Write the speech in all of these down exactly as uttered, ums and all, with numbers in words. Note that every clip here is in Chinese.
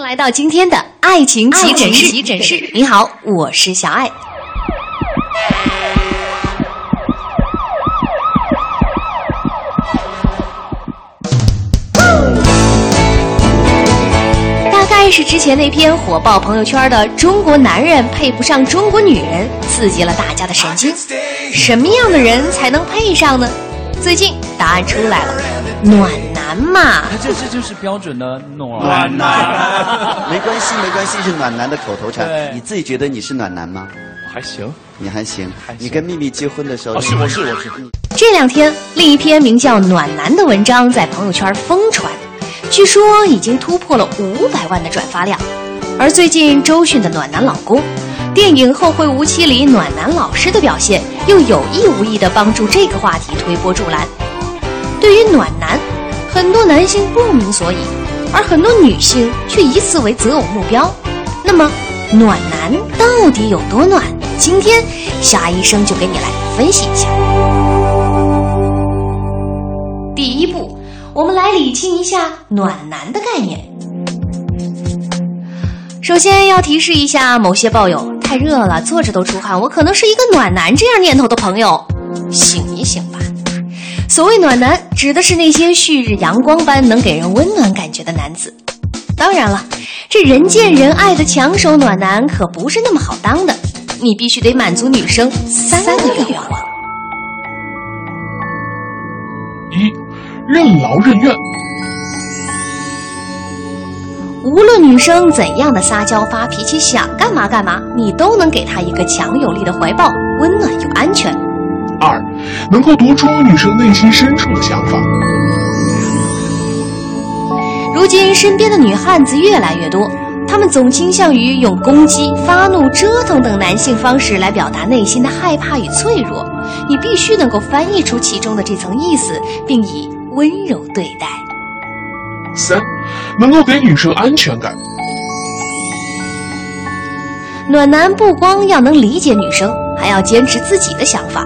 迎来到今天的爱情急诊室。急诊室，你好，我是小爱。大概是之前那篇火爆朋友圈的"中国男人配不上中国女人"刺激了大家的神经。什么样的人才能配上呢？最近答案出来了，暖男嘛，这这就是标准的暖男。没关系，没关系，是暖男的口头禅。你自己觉得你是暖男吗？还行，你还行。还行你跟秘密结婚的时候，哦、是我是我是。这两天，另一篇名叫《暖男》的文章在朋友圈疯传，据说已经突破了五百万的转发量。而最近周迅的《暖男老公》。电影《后会无期》里暖男老师的表现，又有意无意地帮助这个话题推波助澜。对于暖男，很多男性不明所以，而很多女性却以此为择偶目标。那么，暖男到底有多暖？今天，夏医生就给你来分析一下。第一步，我们来理清一下暖男的概念。首先要提示一下某些抱有太热了坐着都出汗我可能是一个暖男这样念头的朋友，醒一醒吧。所谓暖男指的是那些旭日阳光般能给人温暖感觉的男子。当然了，这人见人爱的抢手暖男可不是那么好当的，你必须得满足女生三个愿望。一，任劳任怨。无论女生怎样的撒娇发脾气，想干嘛干嘛，你都能给她一个强有力的怀抱，温暖又安全。二，能够读出女生内心深处的想法。如今身边的女汉子越来越多，她们总倾向于用攻击、发怒、折腾等男性方式来表达内心的害怕与脆弱，你必须能够翻译出其中的这层意思，并以温柔对待。三，能够给女生安全感。暖男不光要能理解女生，还要坚持自己的想法。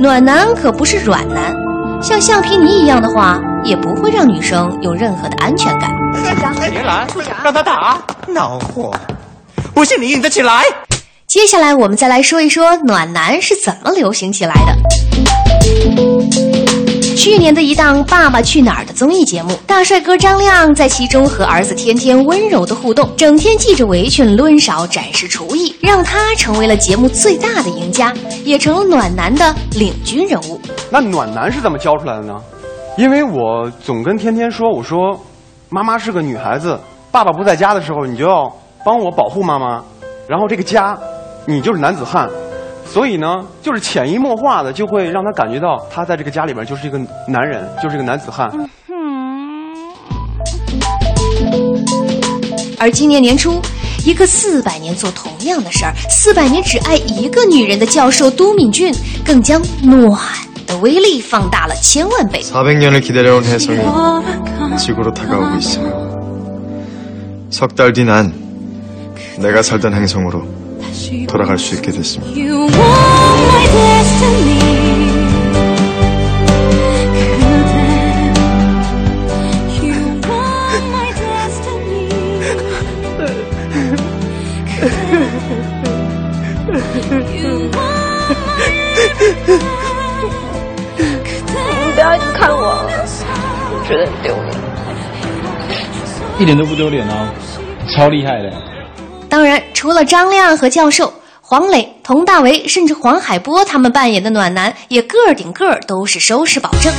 暖男可不是软男，像橡皮泥一样的话，也不会让女生有任何的安全感。站长，别拦，让他打，恼火！我信你硬得起来。接下来我们再来说一说暖男是怎么流行起来的。去年的一档《爸爸去哪儿》的综艺节目，大帅哥张亮在其中和儿子天天温柔的互动，整天系着围裙抡勺展示厨艺，让他成为了节目最大的赢家，也成了暖男的领军人物。那暖男是怎么教出来的呢？因为我总跟天天说，我说妈妈是个女孩子，爸爸不在家的时候你就要帮我保护妈妈，然后这个家你就是男子汉。所以呢，就是潜移默化的就会让他感觉到，他在这个家里边就是一个男人，就是一个男子汉。而今年年初，一个四百年做同样的事儿，四百年只爱一个女人的教授都敏俊，更将暖的威力放大了千万倍。四百년을 기다려온 해성이 지구로 다가오고 있어요. 석 달 뒤 난 내가 살던 행성으로 돌아갈 수 있게 됐습니다. 이点都不丢脸啊，超厉害的。 当然，除了张亮和教授，黄磊、佟大为甚至黄海波他们扮演的暖男也个儿顶个儿都是收视保证。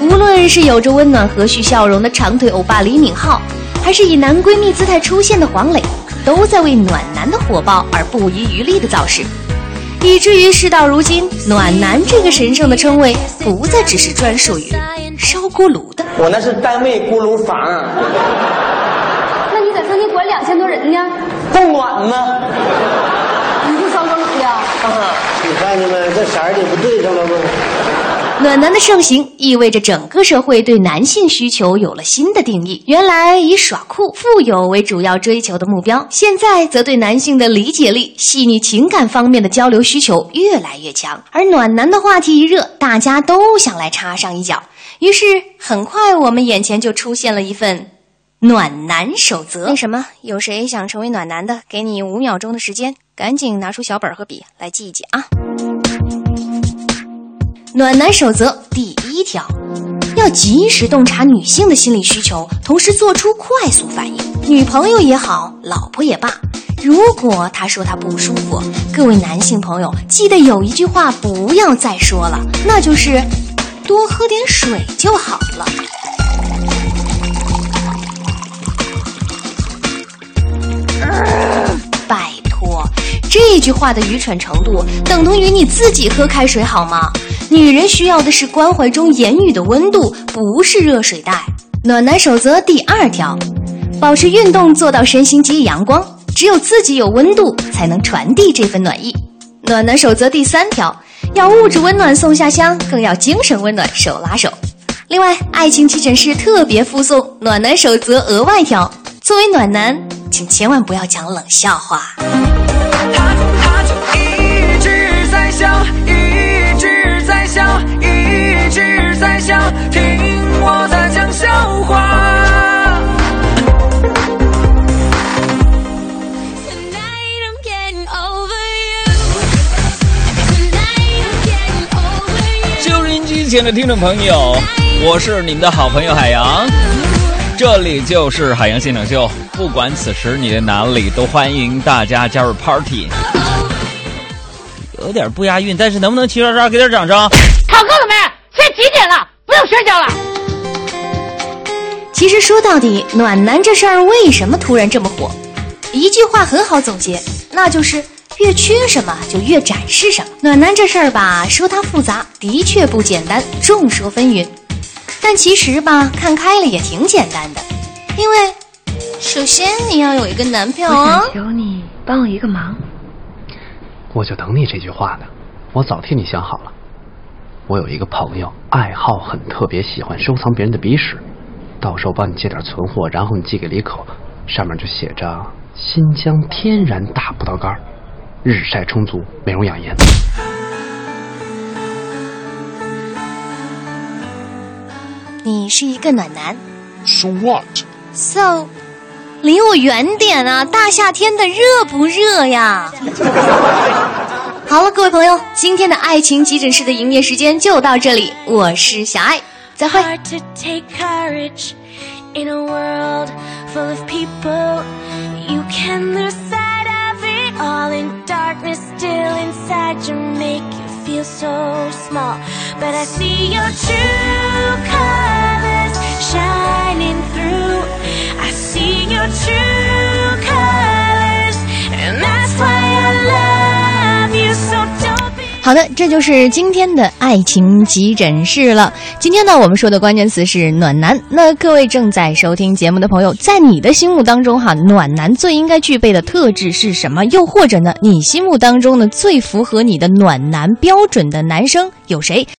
无论是有着温暖和煦笑容的长腿欧巴李敏镐，还是以男闺蜜姿态出现的黄磊，都在为暖男的火爆而不遗余力的造势，以至于事到如今，暖男这个神圣的称谓不再只是专属于烧锅炉的。我那是单位锅炉房啊。那你在餐厅管两千多人呢？供暖呢？你就烧锅炉呀？啊！你看你们这色儿也不对上了不？暖男的盛行意味着整个社会对男性需求有了新的定义。原来以耍酷、富有为主要追求的目标，现在则对男性的理解力、细腻情感方面的交流需求越来越强。而暖男的话题一热，大家都想来插上一脚。于是很快我们眼前就出现了一份暖男守则。那什么，有谁想成为暖男的，给你五秒钟的时间，赶紧拿出小本和笔来记一记啊。暖男守则第一条，要及时洞察女性的心理需求，同时做出快速反应。女朋友也好，老婆也罢，如果她说她不舒服，各位男性朋友记得有一句话不要再说了，那就是多喝点水就好了。拜托，这句话的愚蠢程度等同于你自己喝开水好吗？女人需要的是关怀中言语的温度，不是热水袋。暖男守则第二条，保持运动，做到身心皆阳光，只有自己有温度，才能传递这份暖意。暖男守则第三条，要物质温暖送下乡，更要精神温暖手拉手。另外，爱情急诊室特别附送暖男守则额外条，作为暖男，请千万不要讲冷笑话。亲爱的听众朋友，我是你们的好朋友海洋，这里就是海洋现场秀，不管此时你在哪里，都欢迎大家加入 party。 有点不押韵，但是能不能齐刷刷给点掌声？考够了没？现在几点了？不用睡觉了。其实说到底，暖男这事儿为什么突然这么火，一句话很好总结，那就是越缺什么就越展示什么。暖男这事儿吧，说它复杂的确不简单，众说纷纭，但其实吧，看开了也挺简单的。因为首先你要有一个男票哦。我想求你帮我一个忙。我就等你这句话呢，我早替你想好了。我有一个朋友爱好很特别，喜欢收藏别人的鼻屎，到时候帮你借点存货，然后你寄给李可，上面就写着新疆天然大葡萄干，日晒充足，美容养颜。你是一个暖男。 So what? So 离我远点啊，大夏天的热不热呀？好了，各位朋友，今天的爱情急诊室的营业时间就到这里，我是小爱，再会。 Hard to take courage in a world full of people. You can lose sight of it all in darkness still inside you, make you feel so small, but I see your true colors shining through. I see your true colors, and that's why I love you so. 好的，这就是今天的爱情急诊室了。今天呢，我们说的关键词是暖男。那各位正在收听节目的朋友，在你的心目当中哈，暖男最应该具备的特质是什么？又或者呢，你心目当中呢最符合你的暖男标准的男生有谁？